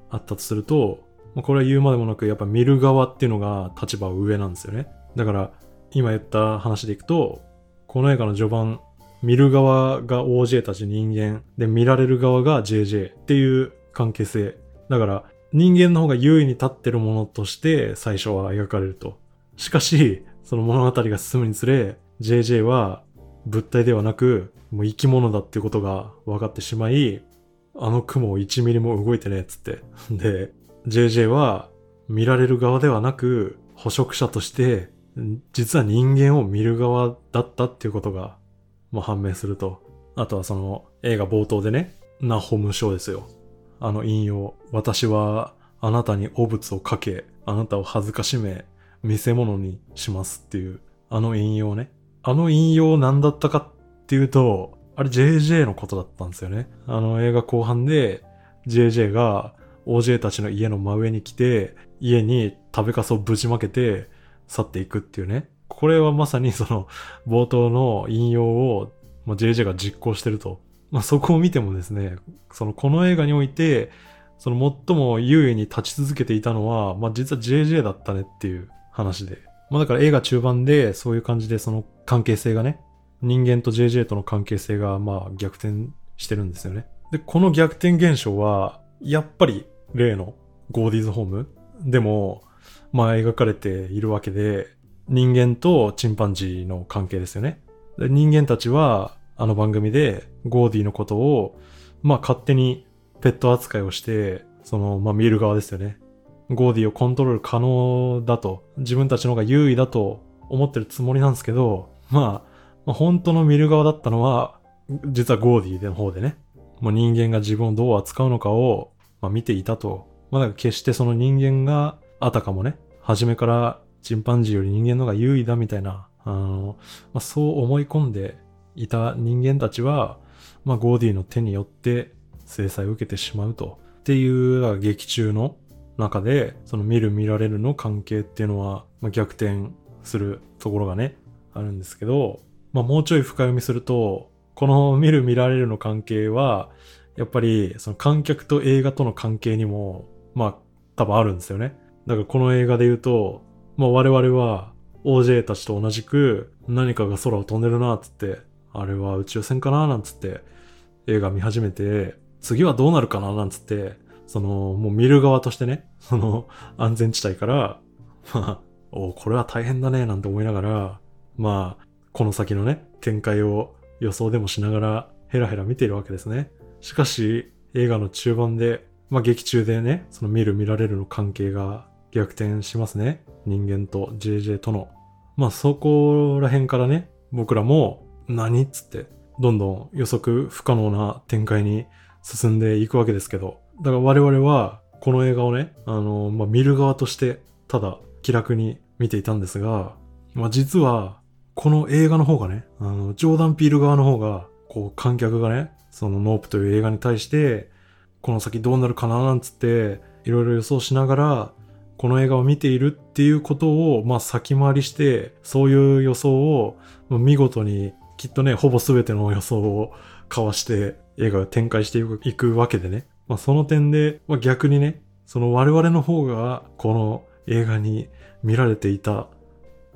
あったとすると、これは言うまでもなくやっぱ見る側っていうのが立場上なんですよね。だから今言った話でいくと、この映画の序盤、見る側が OJ たち人間で、見られる側が JJ っていう関係性だから、人間の方が優位に立ってるものとして最初は描かれると。しかしその物語が進むにつれ、 JJ は物体ではなくもう生き物だっていうことが分かってしまい、あの雲を1ミリも動いてねっつって、で JJ は見られる側ではなく捕食者として実は人間を見る側だったっていうことが、まあ、判明すると。あとはその映画冒頭でね、ナホム章ですよ、あの引用、私はあなたに汚物をかけ、あなたを恥ずかしめ、見せ物にしますっていう、あの引用ね。あの引用何だったかっていうと、あれ JJ のことだったんですよね。あの映画後半で JJ が OJ たちの家の真上に来て、家に食べかすをぶちまけて去っていくっていうね。これはまさにその冒頭の引用を JJ が実行してると。まあ、そこを見てもですね、そのこの映画においてその最も優位に立ち続けていたのは、まあ、実は JJ だったねっていう話で、まあ、だから映画中盤でそういう感じで、その関係性がね、人間と JJ との関係性がまあ逆転してるんですよね。で、この逆転現象はやっぱり例のゴーディーズホームでもまあ描かれているわけで、人間とチンパンジーの関係ですよね。で、人間たちはあの番組でゴーディのことをまあ勝手にペット扱いをして、そのまあ見る側ですよね、ゴーディをコントロール可能だと、自分たちの方が優位だと思ってるつもりなんですけど、まあ本当の見る側だったのは実はゴーディの方でね、もう人間が自分をどう扱うのかをまあ見ていたと。まあ、だから決してその人間があたかもね、初めからチンパンジーより人間の方が優位だみたいな、まあ、そう思い込んでいた人間たちは、まあ、ゴーディの手によって制裁を受けてしまうとっていう劇中の中で、その見る見られるの関係っていうのは、まあ、逆転するところがねあるんですけど、まあ、もうちょい深読みすると、この見る見られるの関係はやっぱりその観客と映画との関係にもまあ多分あるんですよね。だからこの映画で言うと、まあ、我々は OJ たちと同じく何かが空を飛んでるなっつって、あれは宇宙船かななんつって映画見始めて、次はどうなるかななんつって、そのもう見る側としてね、その安全地帯からまあおこれは大変だねなんて思いながら、まあこの先のね展開を予想でもしながらヘラヘラ見ているわけですね。しかし映画の中盤で、まあ劇中でね、その見る見られるの関係が逆転しますね、人間と JJ との。まあそこら辺からね、僕らも何っつってどんどん予測不可能な展開に進んでいくわけですけど、だから我々はこの映画をね、まあ、見る側としてただ気楽に見ていたんですが、まあ、実はこの映画の方がね、ジョーダン・ピール側の方がこう観客がね、そのノープという映画に対してこの先どうなるかななんつっていろいろ予想しながらこの映画を見ているっていうことを、まあ、先回りして、そういう予想を見事にきっとね、ほぼ全ての予想をかわして映画が展開していくわけでね、まあ、その点で、まあ、逆にね、その我々の方がこの映画に見られていた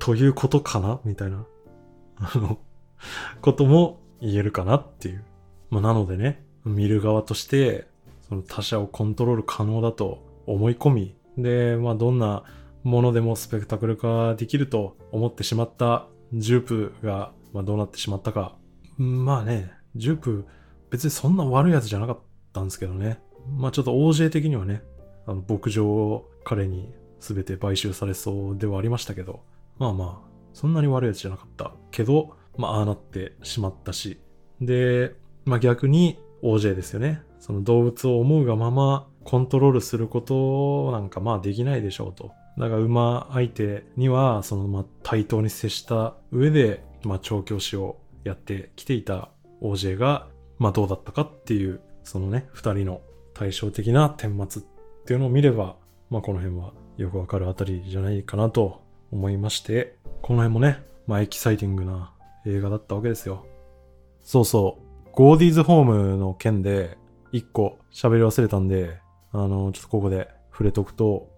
ということかなみたいなことも言えるかなっていう、まあ、なのでね、見る側としてその他者をコントロール可能だと思い込みで、まあ、どんなものでもスペクタクル化できると思ってしまったジュープが、まあ、どうなってしまったか。まあね、ジュープ別にそんな悪いやつじゃなかったんですけどね、まあちょっと OJ 的にはね、牧場を彼に全て買収されそうではありましたけど、まあまあそんなに悪いやつじゃなかったけど、まあああなってしまったし、で、まあ逆に OJ ですよね、その動物を思うがままコントロールすることなんかまあできないでしょうと。だから馬相手にはそのまあ対等に接した上でまあ調教師をやってきていた OJ がまあどうだったかっていう、そのね2人の対照的な顛末っていうのを見れば、まあこの辺はよくわかるあたりじゃないかなと思いまして、この辺もねまあエキサイティングな映画だったわけですよ。そうそうゴーディーズホームの件で一個喋り忘れたんで、ちょっとここで触れとくと、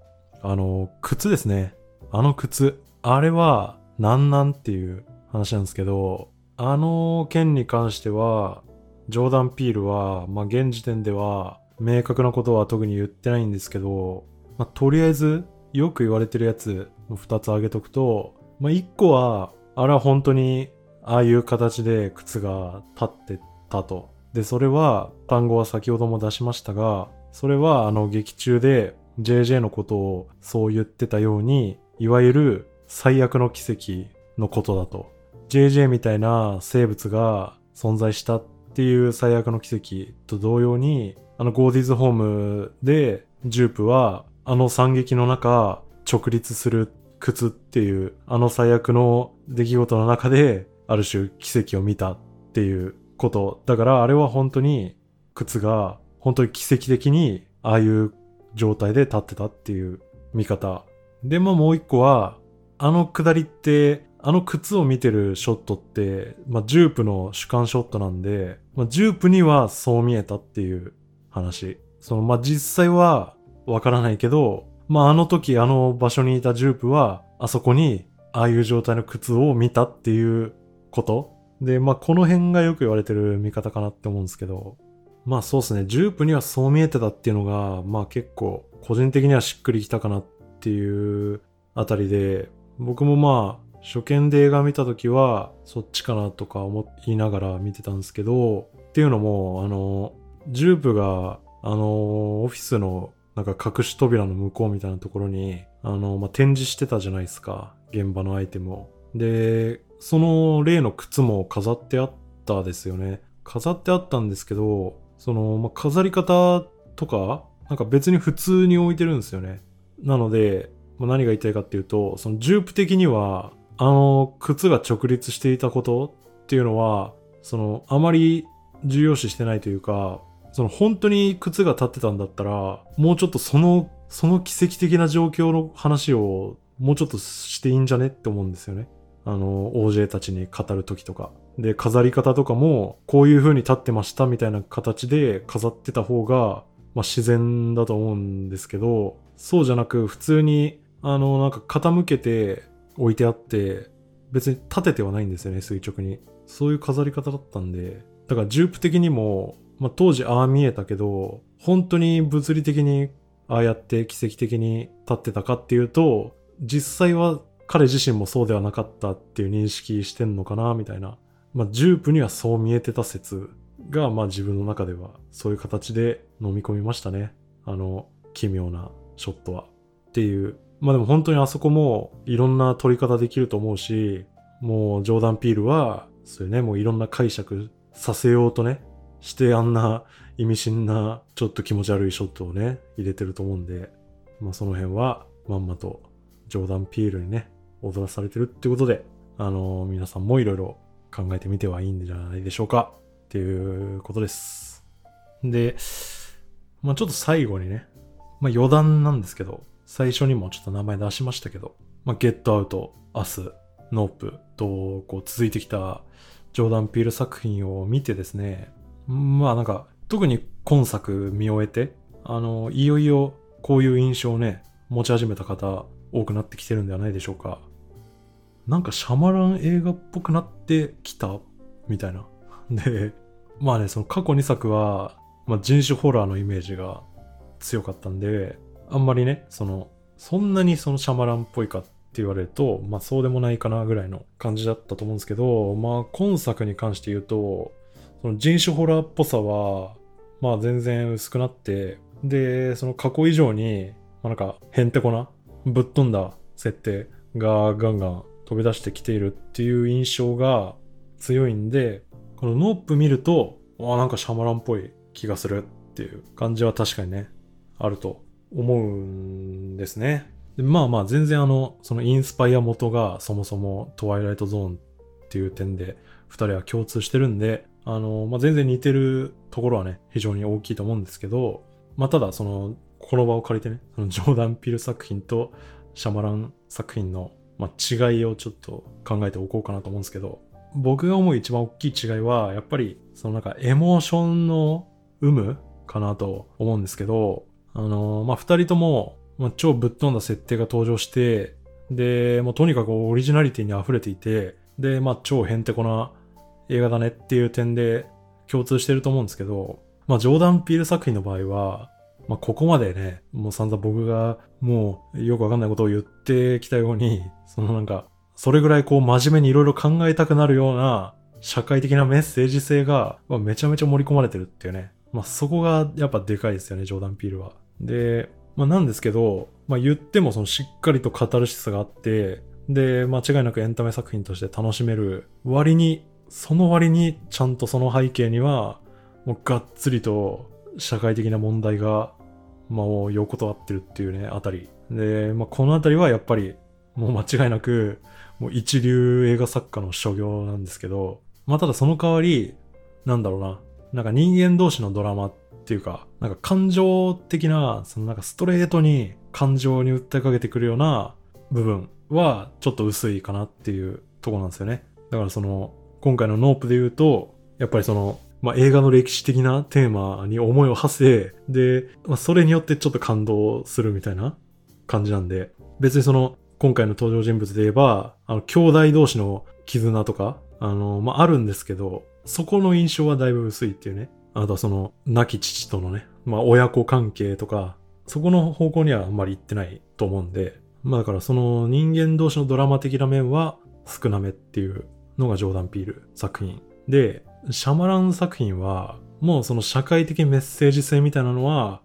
靴ですね。あの靴、あれは何なんっていう話なんですけど、あの件に関してはジョーダン・ピールはまあ現時点では明確なことは特に言ってないんですけど、まあ、とりあえずよく言われてるやつを2つ挙げとくと、まあ、1個はあれは本当にああいう形で靴が立ってたと。でそれは単語は先ほども出しましたが、それはあの劇中で JJ のことをそう言ってたように、いわゆる最悪の奇跡のことだと。 JJ みたいな生物が存在したっていう最悪の奇跡と同様に、あのゴーディーズホームでジュープはあの惨劇の中直立する靴っていうあの最悪の出来事の中である種奇跡を見たっていうこと。だからあれは本当に靴が本当に奇跡的にああいう状態で立ってたっていう見方で、まあ、もう一個はあの下りってあの靴を見てるショットって、まあ、ジュープの主観ショットなんで、まあ、ジュープにはそう見えたっていう話。そのまあ実際はわからないけど、まあ、あの時あの場所にいたジュープはあそこにああいう状態の靴を見たっていうことで、まあこの辺がよく言われてる見方かなって思うんですけど、まあそうですね、ジュープにはそう見えてたっていうのがまあ結構個人的にはしっくりきたかなっていうあたりで、僕もまあ初見で映画見た時はそっちかなとか思いながら見てたんですけど、っていうのもジュープがオフィスのなんか隠し扉の向こうみたいなところにまあ、展示してたじゃないですか、現場のアイテムを。でその例の靴も飾ってあったですよね。飾ってあったんですけど、その、まあ、飾り方とかなんか別に普通に置いてるんですよね。なので、まあ、何が言いたいかっていうと、そのジュープ的にはあの靴が直立していたことっていうのはそのあまり重要視してないというか、その本当に靴が立ってたんだったらもうちょっとその奇跡的な状況の話をもうちょっとしていいんじゃねって思うんですよね。OJ たちに語る時とかで、飾り方とかもこういう風に立ってましたみたいな形で飾ってた方が、まあ、自然だと思うんですけど、そうじゃなく普通になんか傾けて置いてあって別に立ててはないんですよね、垂直に。そういう飾り方だったんで、だからジュープ的にも、まあ、当時ああ見えたけど本当に物理的にああやって奇跡的に立ってたかっていうと、実際は彼自身もそうではなかったっていう認識してんのかなみたいな、まあ、ジュープにはそう見えてた説が、まあ、自分の中ではそういう形で飲み込みましたね、あの奇妙なショットはっていう。まあでも本当にあそこもいろんな撮り方できると思うし、もうジョーダン・ピールはそういうね、もういろんな解釈させようとねしてあんな意味深なちょっと気持ち悪いショットをね入れてると思うんで、まあ、その辺はまんまとジョーダン・ピールにね踊らされてるってことで、皆さんもいろいろ考えてみてはいいんじゃないでしょうかっていうことです。で、まあ、ちょっと最後にね、まあ、余談なんですけど、最初にもちょっと名前出しましたけど、まあ、ゲットアウト、アス、ノープとこう続いてきたジョーダン・ピール作品を見てですね、まあなんか特に今作見終えて、いよいよこういう印象をね持ち始めた方多くなってきてるんではないでしょうか。なんかシャマラン映画っぽくなってきたみたいな。でまあね、その過去2作は、まあ、人種ホラーのイメージが強かったんで、あんまりねそんなにそのシャマランっぽいかって言われると、まあそうでもないかなぐらいの感じだったと思うんですけど、まあ今作に関して言うと、その人種ホラーっぽさはまあ全然薄くなって、でその過去以上に、まあ、なんかへんてこなぶっ飛んだ設定がガンガン飛び出してきているっていう印象が強いんで、このノープ見ると、なんかシャマランっぽい気がするっていう感じは確かにねあると思うんですね。でまあまあ全然そのインスパイア元がそもそもトワイライトゾーンっていう点で2人は共通してるんで、全然似てるところはね非常に大きいと思うんですけど、まあただそのこの場を借りてね、そのジョーダン・ピール作品とシャマラン作品の、違いをちょっと考えておこうかなと思うんですけど、僕が思う一番大きい違いはやっぱりそのなんかエモーションの有無かなと思うんですけど、2人とも、超ぶっ飛んだ設定が登場して、でもうとにかくオリジナリティに溢れていて、で超へんてこな映画だねっていう点で共通してると思うんですけど、ジョーダン・ピール作品の場合はここまでね、もう散々僕がもうよくわかんないことを言ってきたように、そのなんかそれぐらいこう真面目にいろいろ考えたくなるような社会的なメッセージ性がめちゃめちゃ盛り込まれてるっていうね、そこがやっぱでかいですよね、ジョーダン・ピールは。で、なんですけど、言ってもそのしっかりとカタルシスがあって、で、間違いなくエンタメ作品として楽しめる割に、ちゃんとその背景にはもうがっつりと社会的な問題がもう横たわってるっていうねあたりで、このあたりはやっぱりもう間違いなくもう一流映画作家の所業なんですけど、ただその代わりなんだろうな、なんか人間同士のドラマっていうか、なんか感情的な、そのなんかストレートに感情に訴えかけてくるような部分はちょっと薄いかなっていうところなんですよね。だからその今回のノープで言うと、やっぱりその映画の歴史的なテーマに思いを馳せ、で、それによってちょっと感動するみたいな感じなんで、別にその今回の登場人物で言えば兄弟同士の絆とかあるんですけど、そこの印象はだいぶ薄いっていうね。あとはその亡き父とのね、親子関係とか、そこの方向にはあんまり行ってないと思うんで、だからその人間同士のドラマ的な面は少なめっていうのがジョーダン・ピール作品で、シャマラン作品はもうその社会的メッセージ性みたいなのは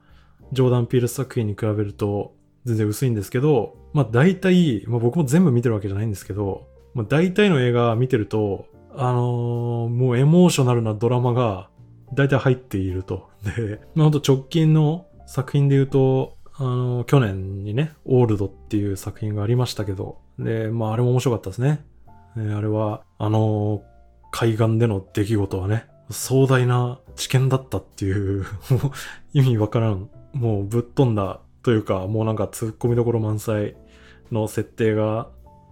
ジョーダン・ピール作品に比べると全然薄いんですけど、大体、僕も全部見てるわけじゃないんですけど、大体の映画見てるともうエモーショナルなドラマが大体入っていると。で、ほんと直近の作品で言うと去年にねオールドっていう作品がありましたけど、であれも面白かったですね。あれは海岸での出来事はね、壮大な知見だったっていう意味わからん、もうぶっ飛んだというか、もうなんか突っ込みどころ満載の設定が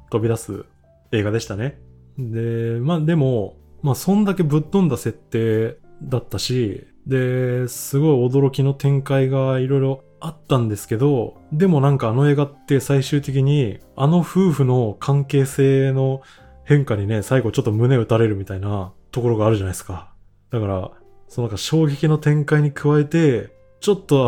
飛び出す映画でしたね。で、でもそんだけぶっ飛んだ設定だったし、で、すごい驚きの展開がいろいろあったんですけど、でもなんか映画って最終的に夫婦の関係性の変化にね、最後ちょっと胸打たれるみたいなところがあるじゃないですか。だから、そのなんか衝撃の展開に加えて、ちょっと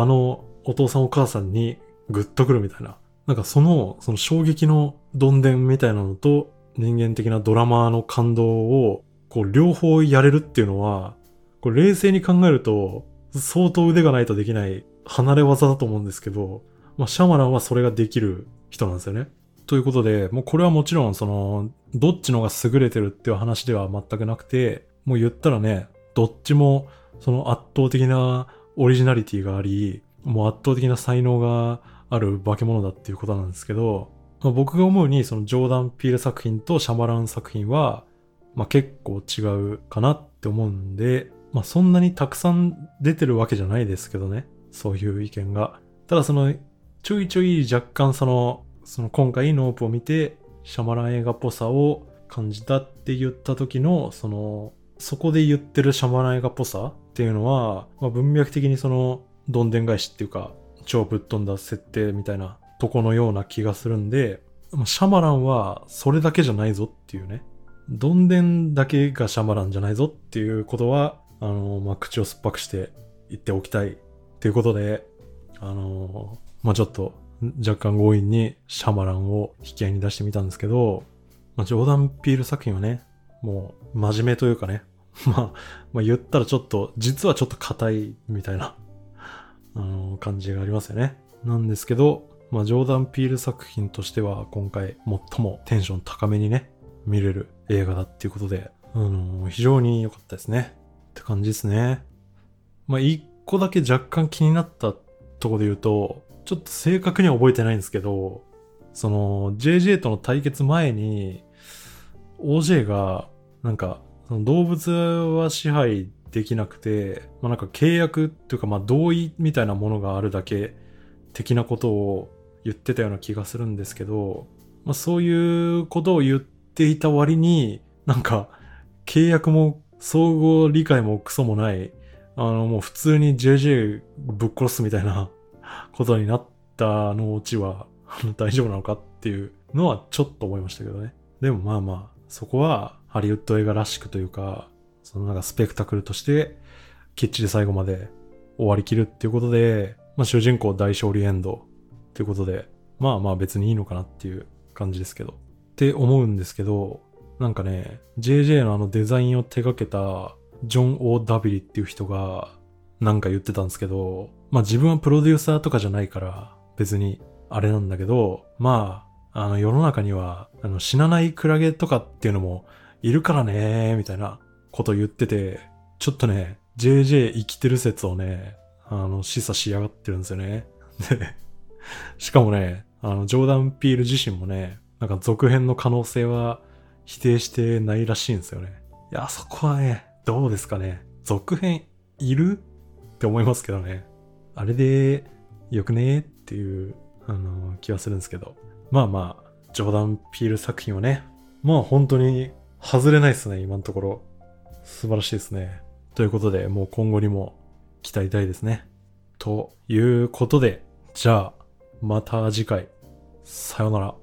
お父さんお母さんにグッとくるみたいな。なんかその衝撃のどんでんみたいなのと、人間的なドラマの感動を、両方やれるっていうのは、冷静に考えると、相当腕がないとできない離れ技だと思うんですけど、シャマランはそれができる人なんですよね。ということで、もうこれはもちろんそのどっちのが優れてるっていう話では全くなくて、もう言ったらね、どっちもその圧倒的なオリジナリティがあり、もう圧倒的な才能がある化け物だっていうことなんですけど、僕が思うにそのジョーダン・ピール作品とシャマラン作品は結構違うかなって思うんで、そんなにたくさん出てるわけじゃないですけどね、そういう意見が。ただそのちょいちょい若干その今回ノープを見てシャマラン映画っぽさを感じたって言った時のそこで言ってるシャマラン映画っぽさっていうのは、文脈的にそのどんでん返しっていうか超ぶっ飛んだ設定みたいなとこのような気がするんで、シャマランはそれだけじゃないぞっていうね、どんでんだけがシャマランじゃないぞっていうことは口を酸っぱくして言っておきたいということで、ちょっと若干強引にシャマランを引き合いに出してみたんですけど、ジョーダン・ピール作品はね、もう真面目というかね、言ったらちょっと実はちょっと硬いみたいな感じがありますよね。なんですけど、ジョーダン・ピール作品としては今回最もテンション高めにね見れる映画だっていうことで、非常に良かったですねって感じですね。1個だけ若干気になったとこで言うと、ちょっと正確には覚えてないんですけど、その JJ との対決前に OJ がなんかその動物は支配できなくて、まあ、なんか契約っていうかまあ同意みたいなものがあるだけ的なことを言ってたような気がするんですけど、まあ、そういうことを言っていた割になんか契約も相互理解もクソもないもう普通に JJ ぶっ殺すみたいなことになったのうちは大丈夫なのかっていうのはちょっと思いましたけどね。でもまあまあそこはハリウッド映画らしくというか、そのなんかスペクタクルとしてきっちり最後まで終わりきるっていうことで、まあ、主人公大勝利エンドということで、まあまあ別にいいのかなっていう感じですけどって思うんですけど、なんかね JJ のあのデザインを手掛けたジョン・オー・ダビリっていう人がなんか言ってたんですけど、まあ自分はプロデューサーとかじゃないから別にあれなんだけど、まあ世の中には死なないクラゲとかっていうのもいるからねみたいなこと言ってて、ちょっとね JJ 生きてる説をね示唆しやがってるんですよね。でしかもねジョーダン・ピール自身もねなんか続編の可能性は否定してないらしいんですよね。いやそこはねどうですかね、続編いるって思いますけどね、あれでよくねっていう気はするんですけど、まあまあジョーダン・ピール作品はねまあ本当に外れないですね、今のところ素晴らしいですね。ということでもう今後にも期待大ですね。ということでじゃあまた次回さようなら。